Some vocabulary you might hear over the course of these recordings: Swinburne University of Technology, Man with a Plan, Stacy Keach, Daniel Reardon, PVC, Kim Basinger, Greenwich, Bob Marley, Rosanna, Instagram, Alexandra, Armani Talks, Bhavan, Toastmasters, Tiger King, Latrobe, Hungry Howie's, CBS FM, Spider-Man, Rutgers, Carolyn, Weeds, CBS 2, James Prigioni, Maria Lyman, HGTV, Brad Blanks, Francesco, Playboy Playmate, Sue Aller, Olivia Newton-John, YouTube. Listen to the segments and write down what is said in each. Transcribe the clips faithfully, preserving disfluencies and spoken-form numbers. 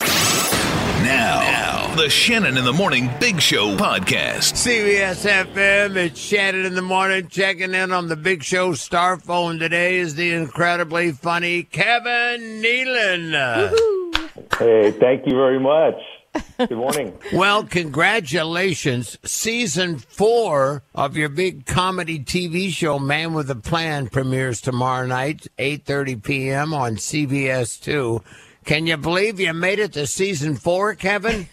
Now, now, the Shannon in the Morning Big Show podcast. C B S F M, it's Shannon in the Morning, checking in on the Big Show star phone. Today is the incredibly funny Kevin Nealon. Woo-hoo. Hey, thank you very much. Good morning. Well, congratulations. Season four of your big comedy T V show, Man with a Plan, premieres tomorrow night, eight thirty p.m. on C B S two. Can you believe you made it to season four, Kevin?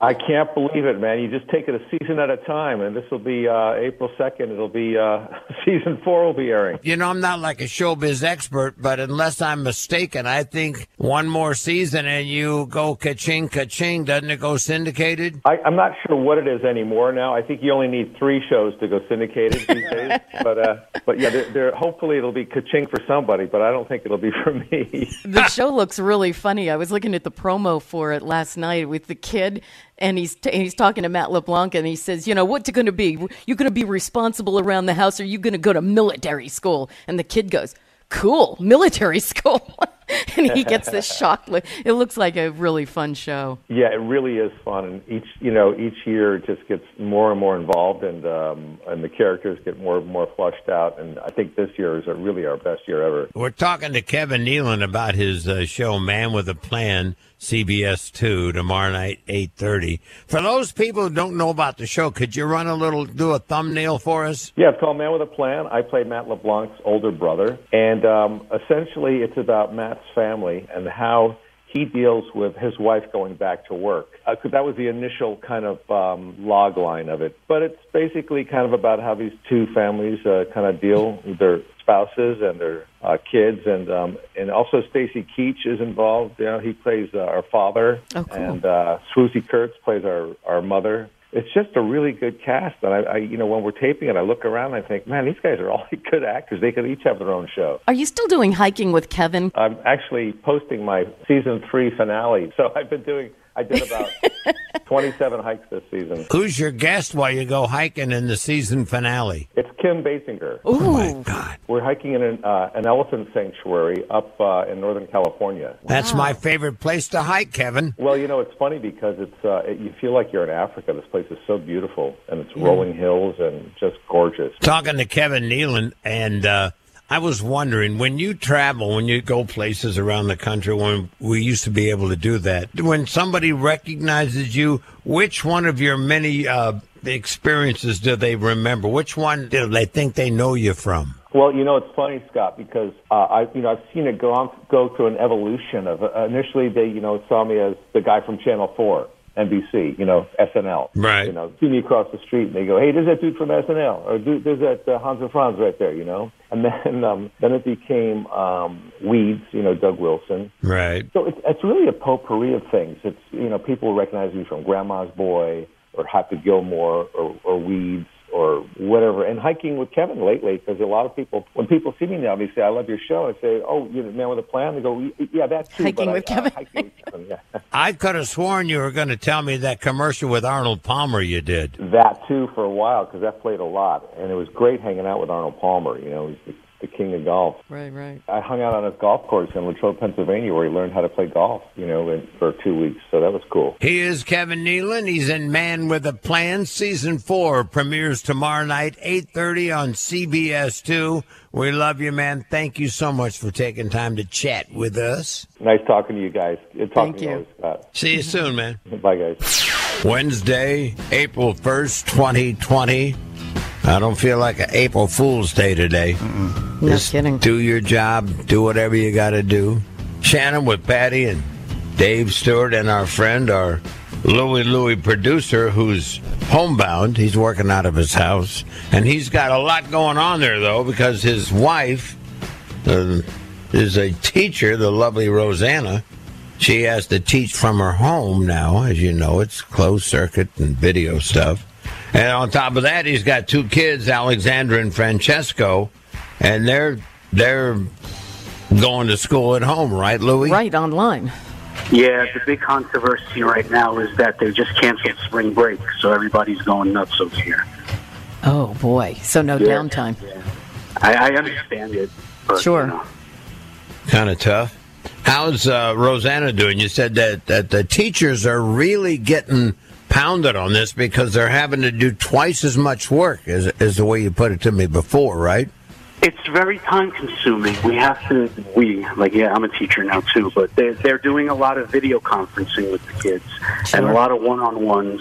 I can't believe it, man. You just take it a season at a time, and this will be uh, April second. It'll be uh, season four will be airing. You know, I'm not like a showbiz expert, but unless I'm mistaken, I think one more season and you go ka-ching, ka-ching. Doesn't it go syndicated? I, I'm not sure what it is anymore now. I think you only need three shows to go syndicated these days. But, uh, but yeah, they're, they're, hopefully it'll be ka-ching for somebody, but I don't think it'll be for me. The show looks really funny. I was looking at the promo for it last night with the kid, and he's t- he's talking to Matt LeBlanc, and he says, you know, what's it going to be? You're going to be responsible around the house, or are you going to go to military school? And the kid goes, cool, military school. And he gets this shock look. It looks like a really fun show. Yeah, it really is fun. And each, you know, each year it just gets more and more involved, and um, and the characters get more and more fleshed out. And I think this year is a, really our best year ever. We're talking to Kevin Nealon about his uh, show, Man with a Plan, C B S two, tomorrow night, eight thirty. For those people who don't know about the show, could you run a little, do a thumbnail for us? Yeah, it's called Man with a Plan. I play Matt LeBlanc's older brother. And um, essentially it's about Matt's family and how he deals with his wife going back to work. Uh, cause that was the initial kind of um, log line of it. But it's basically kind of about how these two families uh, kind of deal with their spouses and their uh, kids. And um, and also Stacy Keach is involved. You know, he plays uh, our father. Oh, cool. And uh, Swoosie Kurtz plays our, our mother. It's just a really good cast. And, I, I, you know, when we're taping it, I look around and I think, man, these guys are all good actors. They could each have their own show. Are you still doing Hiking with Kevin? I'm actually posting my season three finale. So I've been doing, I did about twenty-seven hikes this season. Who's your guest while you go hiking in the season finale? It's Kim Basinger. Ooh. Oh, my God. We're hiking in an, uh, an elephant sanctuary up uh, in Northern California. That's wow. My favorite place to hike, Kevin. Well, you know, it's funny because it's uh, it, you feel like you're in Africa. This place is so beautiful, and it's rolling mm. hills and just gorgeous. Talking to Kevin Nealon, and uh, I was wondering, when you travel, when you go places around the country, when we used to be able to do that, when somebody recognizes you, which one of your many uh the experiences do they remember? Which one do they think they know you from? Well, you know, it's funny, Scott, because uh, I, you know, I've seen it go on, go through an evolution of uh, initially they, you know, saw me as the guy from Channel four, N B C, you know, S N L. Right. You know, see me across the street, and they go, hey, there's that dude from S N L, or dude, there's that uh, Hans and Franz right there, you know. And then um, then it became um, Weeds, you know, Doug Wilson. Right. So it's, it's really a potpourri of things. It's, you know, people recognize me from Grandma's Boy, or Happy Gilmore, or, or Weeds, or whatever. And Hiking with Kevin lately, because a lot of people, when people see me now, they say, I love your show. I say, oh, you're the Man with a Plan. They go, yeah, that too. Hiking, but with, I, Kevin. Uh, hiking with Kevin. Yeah. I could have sworn you were going to tell me that commercial with Arnold Palmer you did. That too for a while, because that played a lot. And it was great hanging out with Arnold Palmer. You know, he's the, the king of golf. Right, right. I hung out on his golf course in Latrobe, Pennsylvania, where he learned how to play golf, you know, in, for two weeks. So that was cool. He is Kevin Nealon. He's in Man with a Plan. Season four premieres tomorrow night, eight thirty on C B S two. We love you, man. Thank you so much for taking time to chat with us. Nice talking to you guys. Good talking Thank you. To you. See you soon, man. Bye, guys. Wednesday, April first, twenty twenty. I don't feel like an April Fool's Day today. Mm-mm. No Just kidding. Do your job. Do whatever you got to do. Shannon with Patty and Dave Stewart and our friend, our Louie Louie producer, who's homebound. He's working out of his house. And he's got a lot going on there, though, because his wife uh, is a teacher, the lovely Rosanna. She has to teach from her home now. As you know, it's closed circuit and video stuff. And on top of that, he's got two kids, Alexandra and Francesco, and they're they're going to school at home, right, Louie? Right, online. Yeah, the big controversy right now is that they just canceled spring break, so everybody's going nuts over here. Oh, boy. So no yeah, downtime. Yeah. I, I understand it. But, sure. You know. Kind of tough. How's uh, Rosanna doing? You said that, that the teachers are really getting pounded on this because they're having to do twice as much work as, as the way you put it to me before, right? It's very time-consuming. We have to, we, like, yeah, I'm a teacher now, too, but they're, they're doing a lot of video conferencing with the kids sure. and a lot of one-on-ones,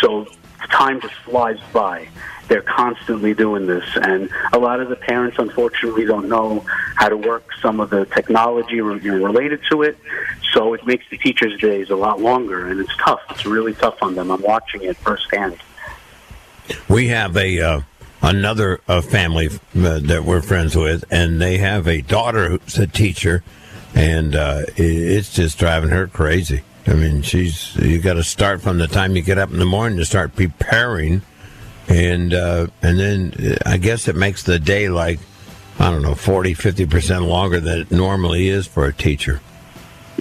so time just flies by. They're constantly doing this, and a lot of the parents, unfortunately, don't know how to work some of the technology related to it, so it makes the teachers' days a lot longer, and it's tough. It's really tough on them. I'm watching it firsthand. We have a... Uh... Another uh, family uh, that we're friends with, and they have a daughter who's a teacher, and uh, it's just driving her crazy. I mean, she's you got to start from the time you get up in the morning to start preparing, and uh, and then I guess it makes the day like, I don't know, forty, fifty percent longer than it normally is for a teacher.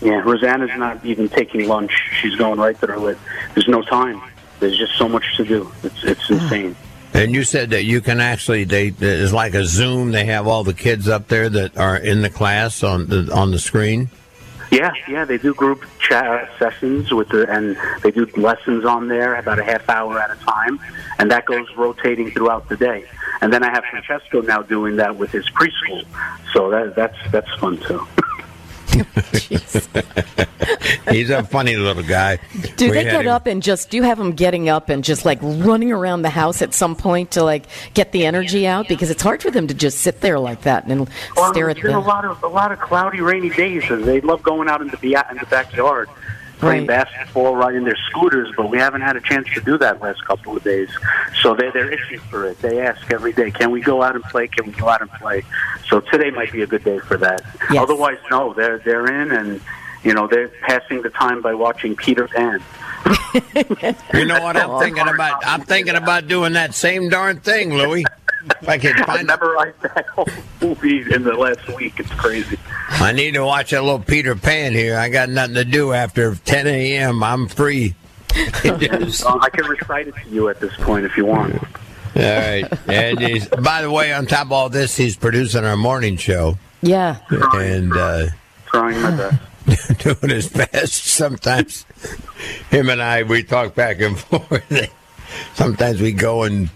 Yeah, Rosanna's not even taking lunch. She's going right through it. There's no time. There's just so much to do. It's, it's insane. And you said that you can actually, they it's like a Zoom. They have all the kids up there that are in the class on the, on the screen. Yeah, yeah, they do group chat sessions with the, and they do lessons on there about a half hour at a time, and that goes rotating throughout the day. And then I have Francesco now doing that with his preschool, so that that's that's fun too. He's a funny little guy. Do we they get him... up and just, do you have them getting up and just like running around the house at some point to like get the energy out? Because it's hard for them to just sit there like that and well, stare at the... There's a lot of, a lot of cloudy, rainy days, and they love going out in the, in the backyard, playing right. basketball, riding their scooters, but we haven't had a chance to do that last couple of days. So they're, they're itching for it. They ask every day, can we go out and play? Can we go out and play? So today might be a good day for that. Yes. Otherwise, no, they're, they're in, and, you know, they're passing the time by watching Peter Pan. You know what I'm thinking about? I'm thinking about doing that same darn thing, Louie. If I can find I memorized that whole movie in the last week. It's crazy. I need to watch a little Peter Pan here. I got nothing to do after ten a.m. I'm free. I can recite it to you at this point if you want. All right. And he's, by the way, on top of all this, he's producing our morning show. Yeah. And uh, trying my best. Doing his best. Sometimes him and I, we talk back and forth. Sometimes we go and...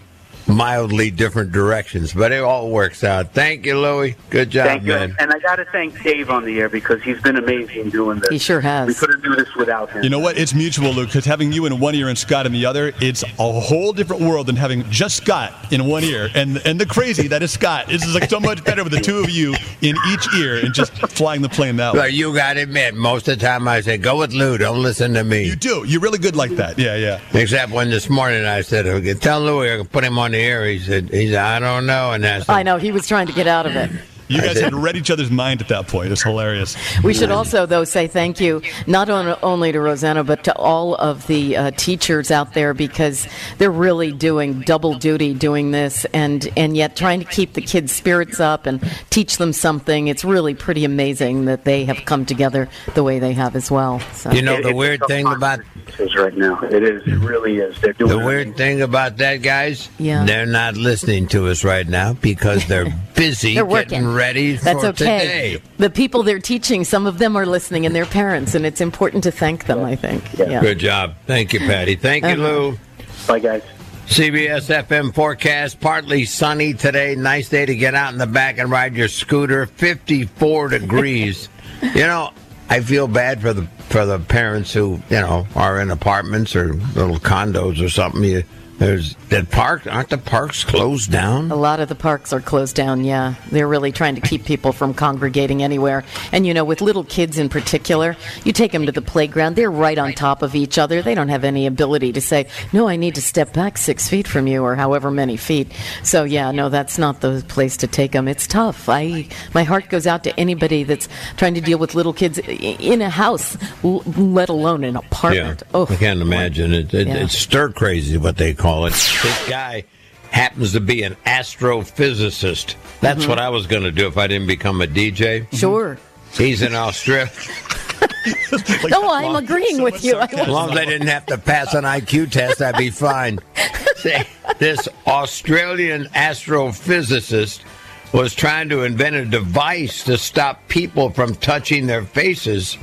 mildly different directions, but it all works out. Thank you, Louie. Good job, thank you. Man. And I got to thank Dave on the air because he's been amazing doing this. He sure has. We couldn't do this without him. You know what? It's mutual, Luke, because having you in one ear and Scott in the other, it's a whole different world than having just Scott in one ear and and the crazy that is Scott. This is like so much better with the two of you in each ear and just flying the plane that way. Well, you got to admit, most of the time I say, go with Lou. Don't listen to me. You do. You're really good like that. Yeah, yeah. Except when this morning I said, okay, tell Louie I can put him on the air. He said, he said, I don't know. And that's I know. He was trying to get out of it. You guys had read each other's mind at that point. It's hilarious. We should also, though, say thank you, not on, only to Rosanna, but to all of the uh, teachers out there, because they're really doing double duty doing this and, and yet trying to keep the kids' spirits up and teach them something. It's really pretty amazing that they have come together the way they have as well. So. You know, the it's weird thing about... right now. It is. It really is. They're doing the weird things. Thing about that, guys, yeah. They're not listening to us right now because they're busy they're getting working. ready That's for okay. today. The people they're teaching, some of them are listening, and their parents, and it's important to thank them, I think. Yeah. Yeah. Good job. Thank you, Patty. Thank you, Lou. Bye, guys. C B S F M forecast, partly sunny today. Nice day to get out in the back and ride your scooter. fifty-four degrees. You know, I feel bad for the for the parents who, you know, are in apartments or little condos or something. You, there's that park. Aren't the parks closed down? A lot of the parks are closed down, yeah. They're really trying to keep people from congregating anywhere. And, you know, with little kids in particular, you take them to the playground. They're right on top of each other. They don't have any ability to say, no, I need to step back six feet from you or however many feet. So, yeah, no, that's not the place to take them. It's tough. I, my heart goes out to anybody that's trying to deal with little kids in a house, let alone an apartment. Yeah, oh, I can't imagine. It, it, yeah. It's stir-crazy what they call Call it. This guy happens to be an astrophysicist. That's mm-hmm. what I was going to do if I didn't become a D J. Sure. He's in Australia. Like, no, I'm long, agreeing so with you. Sarcasm. As long as I didn't have to pass an I Q test, I'd be fine. This Australian astrophysicist was trying to invent a device to stop people from touching their faces,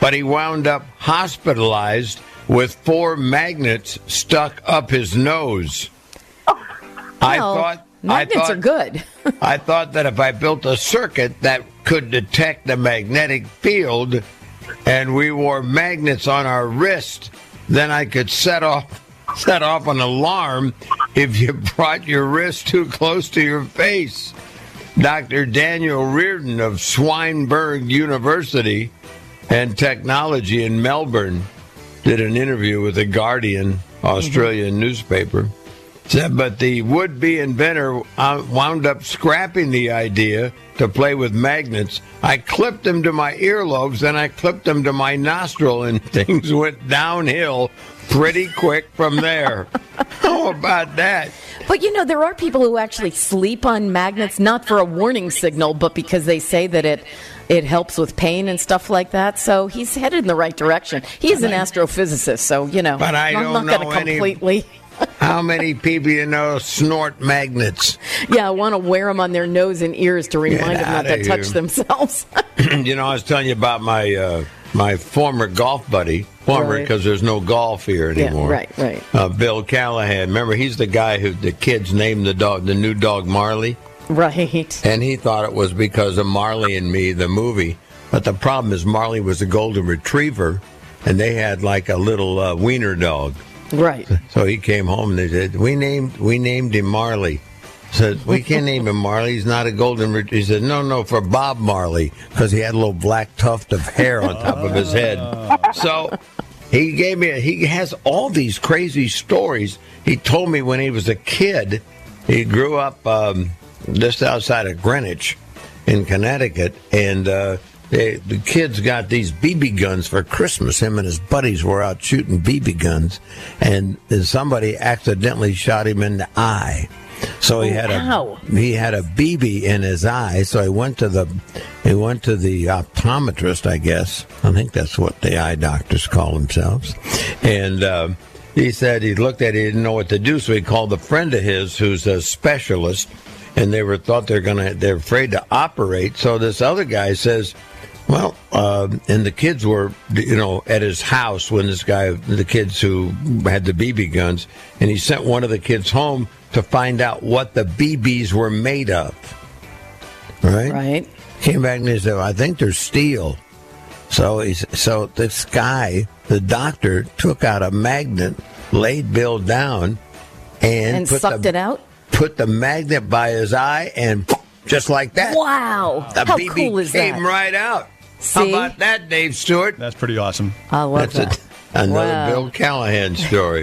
but he wound up hospitalized with four magnets stuck up his nose. Oh, I well, thought magnets I thought, are good. I thought that if I built a circuit that could detect the magnetic field and we wore magnets on our wrist, then I could set off set off an alarm if you brought your wrist too close to your face. Doctor Daniel Reardon of Swinburne University and Technology in Melbourne did an interview with The Guardian, Australian mm-hmm. newspaper. Said, but the would-be inventor wound up scrapping the idea to play with magnets. I clipped them to my earlobes, then I clipped them to my nostril, and things went downhill pretty quick from there. How about that? But, you know, there are people who actually sleep on magnets, not for a warning signal, but because they say that it... it helps with pain and stuff like that. So he's headed in the right direction. He's an astrophysicist, so, you know, but I don't I'm not going to completely... How many people you know snort magnets? Yeah, I want to wear them on their nose and ears to remind them not to touch themselves. You know, I was telling you about my uh, my former golf buddy. Former, because right. there's no golf here anymore. Yeah, right, right. Uh, Bill Callahan. Remember, he's the guy who the kids named the dog, the new dog Marley. Right. And he thought it was because of Marley and Me, the movie. But the problem is Marley was a golden retriever, and they had like a little uh, wiener dog. Right. So he came home and they said, we named we named him Marley. I said, we can't name him Marley. He's not a golden retriever. He said, no, no, for Bob Marley, because he had a little black tuft of hair on top of his head. So... He gave me. A, he has all these crazy stories. He told me when he was a kid, he grew up um, just outside of Greenwich, in Connecticut, and uh, they, the kids got these B B guns for Christmas. Him and his buddies were out shooting B B guns, and somebody accidentally shot him in the eye. So he had wow. a he had a B B in his eye. So he went to the he went to the optometrist, I guess. I think that's what the eye doctors call themselves. And uh, he said he looked at it, he didn't know what to do, so he called a friend of his who's a specialist. And they were thought they're gonna they're afraid to operate. So this other guy says, well, uh, and the kids were, you know, at his house when this guy, the kids who had the B B guns, and he sent one of the kids home to find out what the B Bs were made of. Right? Right. Came back and he said, well, I think they're steel. So he, so this guy, the doctor, took out a magnet, laid Bill down, and, and put sucked the, it out? Put the magnet by his eye, and just like that. Wow. The How B B cool is came that? Right out. See? How about that, Dave Stewart? That's pretty awesome. I love That's that. A, another wow. Bill Callahan story.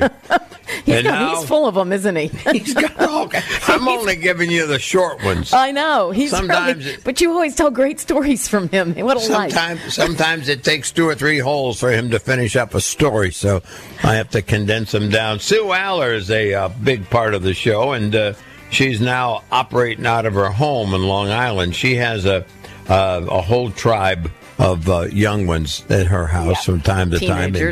he's, got, now, he's full of them, isn't he? he's got all. I'm only giving you the short ones. I know. He's sometimes, really, but you always tell great stories from him. What a sometimes, life. Sometimes it takes two or three holes for him to finish up a story, so I have to condense them down. Sue Aller is a uh, big part of the show, and uh, she's now operating out of her home in Long Island. She has a Uh, a whole tribe of uh, young ones at her house yeah. from time to Teenagers,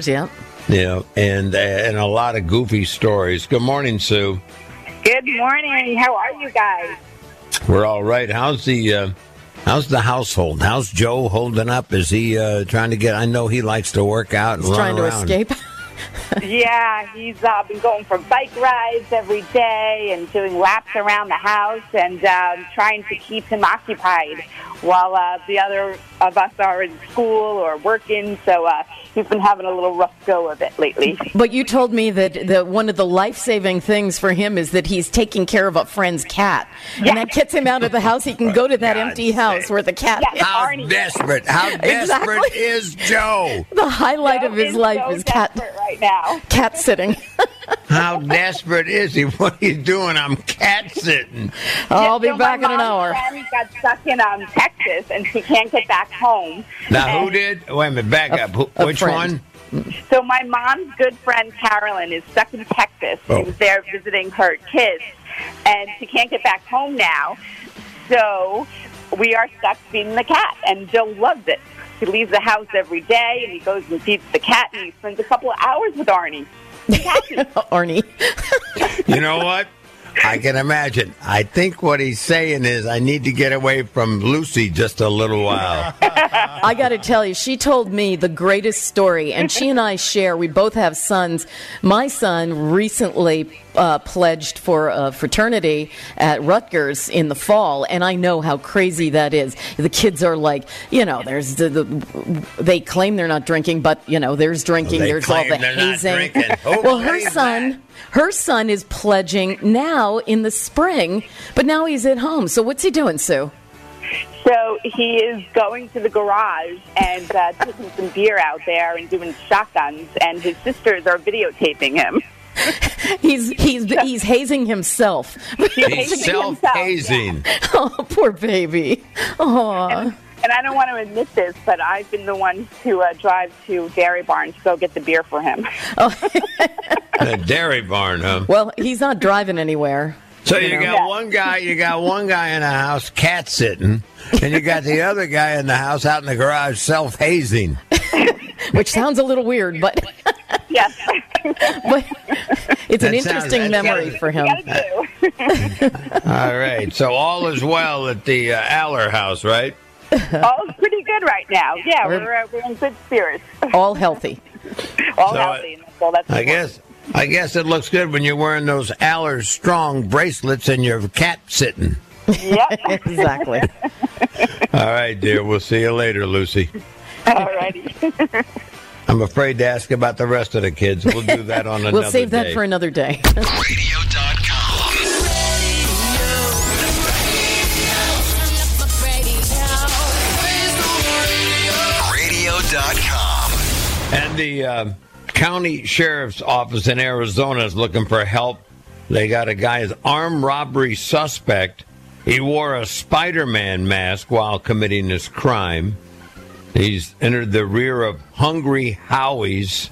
time. Teenagers, yeah. Yeah, you know, and, and a lot of goofy stories. Good morning, Sue. Good morning. How are you guys? We're all right. How's the uh, How's the household? How's Joe holding up? Is he uh, trying to get... I know he likes to work out and he's run around. He's trying to escape. Yeah, he's uh, been going for bike rides every day and doing laps around the house and uh, trying to keep him occupied while uh, the other of us are in school or working. So uh, he's been having a little rough go of it lately. But you told me that the, one of the life-saving things for him is that he's taking care of a friend's cat. Yes. And that gets him out of the house. He can go to that God empty sake. house where the cat yes, is. How Arnie. desperate, how desperate exactly. is Joe? The highlight Joe of his is life so is cat. Right now. Cat sitting. How desperate is he? What are you doing? I'm cat sitting. I'll be so back in an hour. He got stuck in um, Texas, and she can't get back home. Now, and who did? Wait a minute, back a, up. Who, a which friend. one? So my mom's good friend, Carolyn, is stuck in Texas. Oh. She was there visiting her kids, and she can't get back home now. So we are stuck feeding the cat, and Joe loves it. He leaves the house every day, and he goes and feeds the cat, and he spends a couple of hours with Arnie. Arnie. You know what? I can imagine. I think what he's saying is, I need to get away from Lucy just a little while. I got to tell you, she told me the greatest story, and she and I share. We both have sons. My son recently uh, pledged for a fraternity at Rutgers in the fall, and I know how crazy that is. The kids are like, you know, there's the, the they claim they're not drinking, but you know, there's drinking. Well, there's all the hazing. Well, her son. Her son is pledging now in the spring, but now he's at home. So what's he doing, Sue? So he is going to the garage and uh, taking some beer out there and doing shotguns, and his sisters are videotaping him. he's he's he's hazing himself. He's self-hazing. Yeah. Oh, poor baby. Oh. And I don't want to admit this, but I've been the one to uh, drive to Dairy Barn to go get the beer for him. Oh. Dairy Barn, huh? Well, he's not driving anywhere. So you, you know? got yeah. one guy, you got one guy in the house cat sitting, and you got the other guy in the house out in the garage self hazing, which sounds a little weird, but yes, but it's that an sounds, interesting memory gotta, for him. All right, so all is well at the uh, Aller house, right? All is pretty good right now. Yeah, we're, we're, we're in good spirits. All healthy. all so healthy. And that's all that's I important. guess. I guess it looks good when you're wearing those Aller's Strong bracelets and your cat sitting. Yep. Exactly. All right, dear. We'll see you later, Lucy. All righty. I'm afraid to ask about the rest of the kids. We'll do that on another day. We'll save that day. for another day. radio dot com. radio dot com. And the... Uh, County Sheriff's Office in Arizona is looking for help. They got a guy, an armed robbery suspect. He wore a Spider-Man mask while committing this crime. He's entered the rear of Hungry Howie's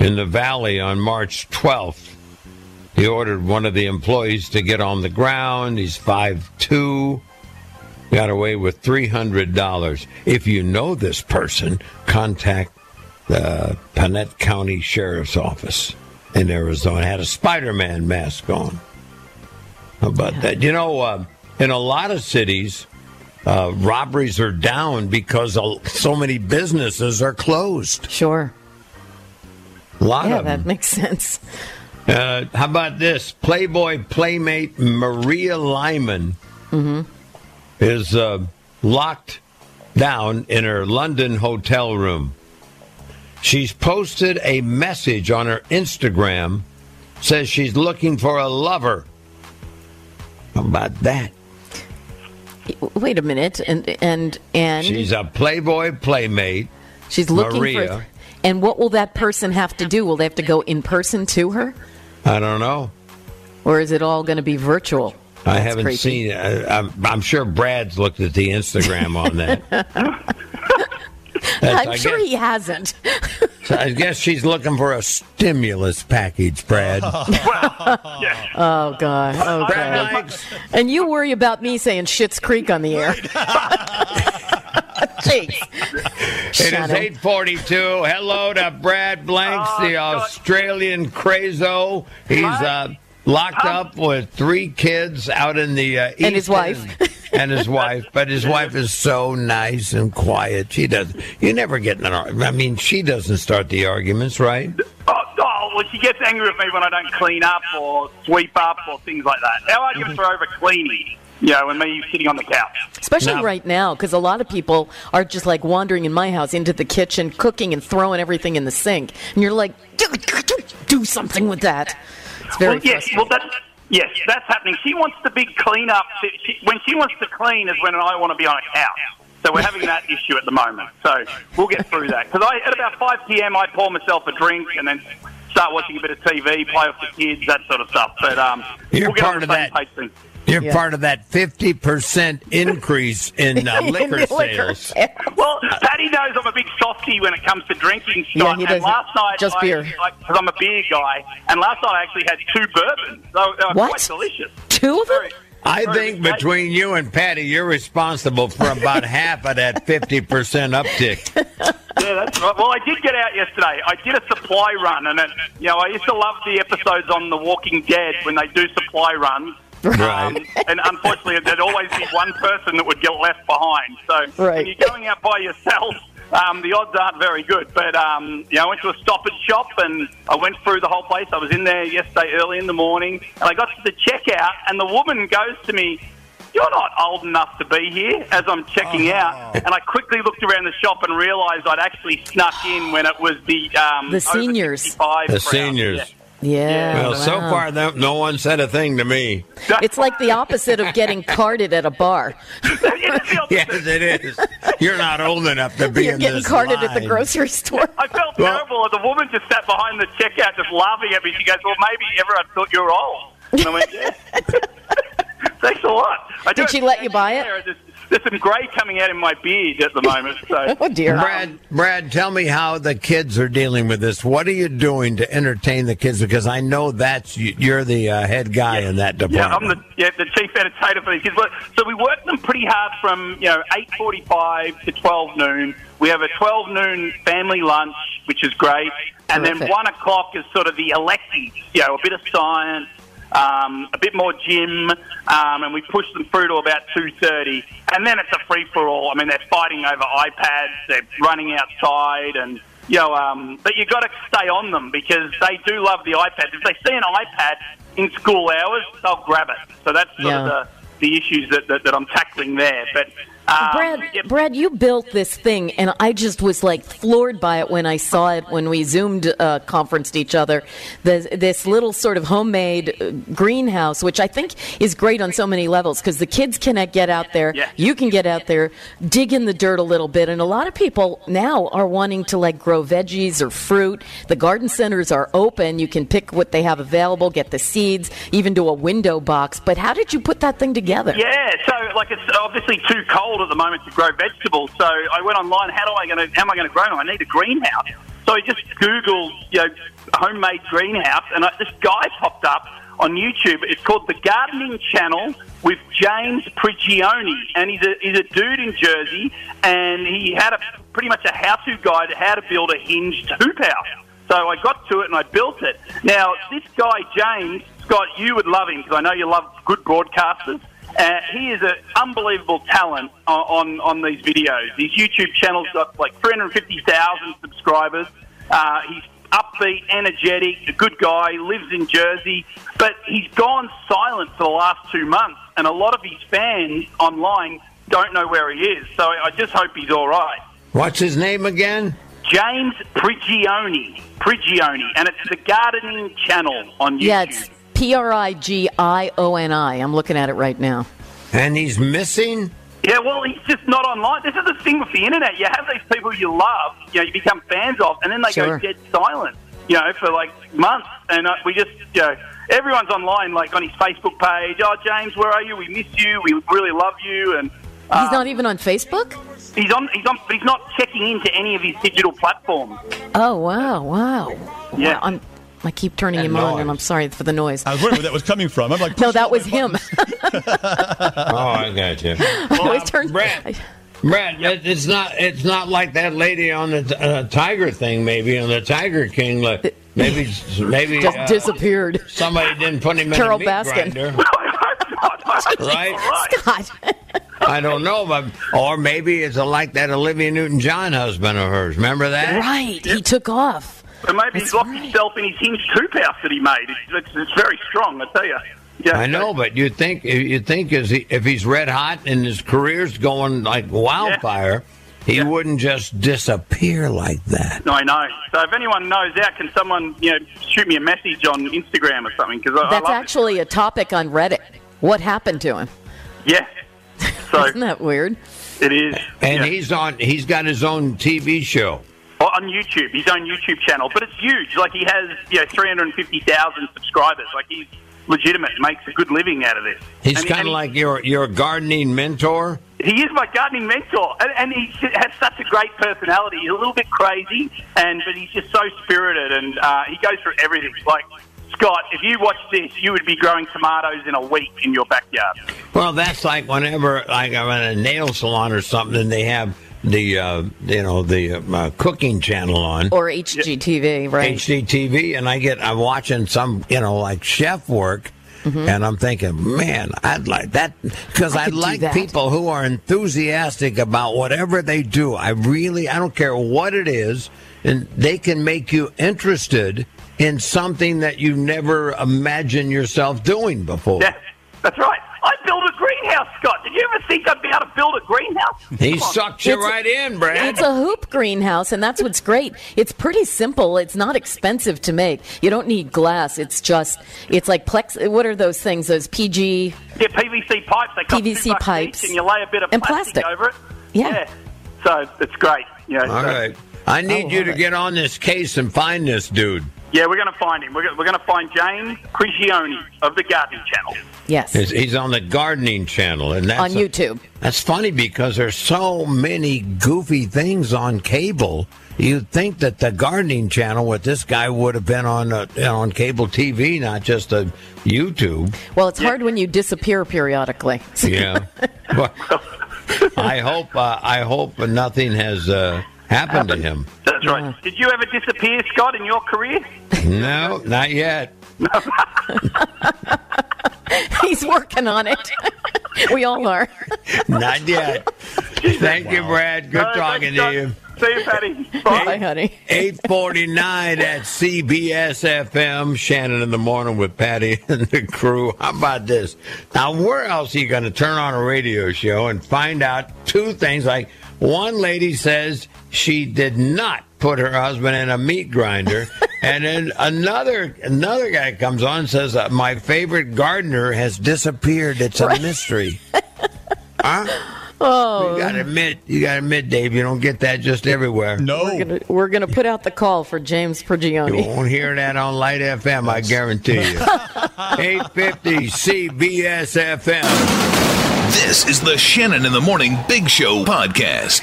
in the valley on March twelfth. He ordered one of the employees to get on the ground. He's five foot two. Got away with three hundred dollars. If you know this person, contact the Panette County Sheriff's Office in Arizona. Had a Spider-Man mask on. How about yeah. that? You know, uh, in a lot of cities, uh, robberies are down because so many businesses are closed. Sure. A lot yeah, of them. Yeah, that makes sense. Uh, how about this? Playboy Playmate Maria Lyman mm-hmm. is uh, locked down in her London hotel room. She's posted a message on her Instagram, says she's looking for a lover. How about that? Wait a minute, and and and she's a Playboy Playmate. She's looking Maria. for, and what will that person have to do? Will they have to go in person to her? I don't know. Or is it all going to be virtual? I That's haven't creepy. seen. I, I'm, I'm sure Brad's looked at the Instagram on that. That's, I'm I sure guess, he hasn't. So I guess she's looking for a stimulus package, Brad. Oh, yeah. oh God. Oh, Brad God. Likes. And you worry about me saying Schitt's Creek on the air. Jeez. It Shut is eight forty-two. Hello to Brad Blanks, oh, the Australian God. crazo. He's uh, locked um, up with three kids out in the uh, east. And his wife. and his wife. But his wife is so nice and quiet. She doesn't. You never get in an argument. I mean, she doesn't start the arguments, right? Oh, oh, well, she gets angry at me when I don't clean up or sweep up or things like that. Our arguments mm-hmm. are over cleaning. Yeah, when me sitting on the couch. Especially now, right now, because a lot of people are just like wandering in my house into the kitchen, cooking and throwing everything in the sink. And you're like, do, do, do something with that. It's very well, yes, well, that's, yes, that's happening. She wants the big clean-up. When she wants to clean is when I want to be on a couch. So we're having that issue at the moment. So we'll get through that. Because at about five p.m. I pour myself a drink and then start watching a bit of T V, play with the kids, that sort of stuff. But um, you're we'll get part on the same page soon. You're yeah. part of that fifty percent increase in uh, liquor in sales. Liquor. Well, Patty knows I'm a big softy when it comes to drinking stuff. Yeah, and last night, just I, beer. Because I'm a beer guy, and last night I actually had two bourbons. They were, they were what? Quite delicious. Two of them? Very, I very think delicious. Between you and Patty, you're responsible for about half of that fifty percent uptick. Yeah, that's right. Well, I did get out yesterday. I did a supply run, and it, you know, I used to love the episodes on The Walking Dead when they do supply runs. Right. Um, and unfortunately, there'd always be one person that would get left behind. So right. when you're going out by yourself, um, the odds aren't very good. But um, you know, I went to a Stop and Shop and I went through the whole place. I was in there yesterday early in the morning and I got to the checkout and the woman goes to me, "You're not old enough to be here," as I'm checking oh. out. And I quickly looked around the shop and realised I'd actually snuck in when it was the um, the seniors. The seniors. Yeah. Yeah. Well, wow. so far, no, no one said a thing to me. It's like the opposite of getting carded at a bar. Yes, it is. You're not old enough to be You're in this You're getting carded line. At the grocery store. I felt well, terrible. The woman just sat behind the checkout just laughing at me. She goes, "Well, maybe everyone thought you were old." And I went, "Yeah." Thanks a lot. I Did she let you buy it? There's, there's some grey coming out in my beard at the moment. So. Oh, dear. Brad, Brad, tell me how the kids are dealing with this. What are you doing to entertain the kids? Because I know that's you're the uh, head guy yeah. in that department. Yeah, I'm the, yeah, the chief entertainer for these kids. So we work them pretty hard from you know eight forty-five to twelve noon. We have a twelve noon family lunch, which is great. And Terrific. Then one o'clock is sort of the electives, you know, a bit of science. Um, a bit more gym, um, and we push them through to about two thirty. And then it's a free-for-all. I mean, they're fighting over iPads, they're running outside, and, you know, um, but you've got to stay on them because they do love the iPads. If they see an iPad in school hours, they'll grab it. So that's sort yeah. of the, the issues that, that, that I'm tackling there. But Um, Brad, yeah. Brad, you built this thing, and I just was, like, floored by it when I saw it when we Zoomed uh, conferenced each other, the, this little sort of homemade greenhouse, which I think is great on so many levels because the kids can get out there. Yeah. You can get out there, dig in the dirt a little bit, and a lot of people now are wanting to, like, grow veggies or fruit. The garden centers are open. You can pick what they have available, get the seeds, even do a window box. But how did you put that thing together? Yeah, so, like, it's obviously too cold at the moment to grow vegetables, so I went online. How do I going how am I going to grow them? I need a greenhouse. So I just Googled, you know, homemade greenhouse, and I, this guy popped up on YouTube. It's called The Gardening Channel with James Prigioni, and he's a he's a dude in Jersey, and he had a pretty much a how-to guide how to build a hinged hoop house. So I got to it and I built it. Now this guy James Scott, you would love him because I know you love good broadcasters. Uh, he is an unbelievable talent on, on, on these videos. His YouTube channel's got like three hundred fifty thousand subscribers. Uh, he's upbeat, energetic, a good guy, lives in Jersey. But he's gone silent for the last two months, and a lot of his fans online don't know where he is. So I just hope he's all right. What's his name again? James Prigioni. Prigioni. And it's The Gardening Channel on YouTube. Yeah, it's- P R I G I O N I. I'm looking at it right now. And he's missing? Yeah, well, he's just not online. This is the thing with the internet. You have these people you love, you know, you become fans of, and then they sure. go dead silent, you know, for like months. And uh, we just, you know, everyone's online, like on his Facebook page. "Oh, James, where are you? We miss you. We really love you." And uh, he's not even on Facebook? He's on, he's on, but he's not checking into any of his digital platforms. Oh, wow, wow. Yeah. Wow, I'm, I keep turning him on, and I'm sorry for the noise. I was wondering where that was coming from. I'm like, no, that was him. Oh, I got you. Well, always um, turns- Brad, Brad yep. it's not it's not like that lady on the uh, Tiger thing, maybe, on the Tiger King. Like, maybe, maybe just uh, disappeared. Somebody didn't put him in Carol a meat Baskin. Grinder. Right? Scott. I don't know, but or maybe it's like that Olivia Newton-John husband of hers. Remember that? Right. He took off. Well, maybe That's he locked right. himself in his hinge tooth house that he made. It's, it's very strong, I tell you. Yeah. I know, but you think you think as he, if he's red hot and his career's going like wildfire, yeah. he yeah. wouldn't just disappear like that. I know. So if anyone knows that, can someone you know shoot me a message on Instagram or something? Because that's I love actually it. a topic on Reddit. What happened to him? Yeah. So isn't that weird? It is. And yeah. he's on. He's got his own T V show. On YouTube, his own YouTube channel, but it's huge. Like he has, you know, three hundred and fifty thousand subscribers. Like he's legitimate, makes a good living out of this. He's kind of like your your gardening mentor. He is my gardening mentor, and, and he has such a great personality. He's a little bit crazy, and but he's just so spirited, and uh, he goes through everything. Like Scott, if you watched this, you would be growing tomatoes in a week in your backyard. Well, that's like whenever like I'm at a nail salon or something, and they have. The uh, you know the uh, cooking channel on or H G T V, right? H G T V, and I get I'm watching some you know like chef work, mm-hmm. and I'm thinking, man, I'd like that because I, I like people who are enthusiastic about whatever they do. I really I don't care what it is, and they can make you interested in something that you never imagined yourself doing before. Yeah, that's right. I built a greenhouse, Scott. Did you ever think I'd be able to build a greenhouse? He sucked you it's, right in, Brad. It's a hoop greenhouse, and that's what's great. It's pretty simple. It's not expensive to make. You don't need glass. It's just, it's like Plex. What are those things? Those P G? Yeah, P V C pipes. They cost P V C pipes, and you lay a bit of plastic, plastic over it. Yeah. yeah. So it's great. Yeah, All so. right. I need oh, you to right. get on this case and find this dude. Yeah, we're going to find him. We're going to find James Prigioni of The Gardening Channel. Yes. He's on The Gardening Channel. and that's On a, YouTube. That's funny because there's so many goofy things on cable. You'd think that The Gardening Channel with this guy would have been on a, you know, on cable T V, not just a YouTube. Well, it's yeah. hard when you disappear periodically. Yeah. Well, I hope uh, I hope nothing has... Uh, Happened, happened to him. That's right. Yeah. Did you ever disappear, Scott, in your career? No, not yet. He's working on it. We all are. Not yet. Thank wow. you, Brad. Good no, talking to you. See you, Patty. Bye, Bye honey. eight forty-nine at C B S F M. Shannon in the morning with Patty and the crew. How about this? Now, where else are you going to turn on a radio show and find out two things like... One lady says she did not put her husband in a meat grinder. And then another another guy comes on and says, my favorite gardener has disappeared. It's a right. mystery. Huh? Oh, you gotta admit, you gotta admit, Dave, you don't get that just everywhere. No, we're gonna, we're gonna put out the call for James Prigioni. You won't hear that on Light F M, I guarantee you. eight fifty C B S F M. This is the Shannon in the Morning Big Show podcast.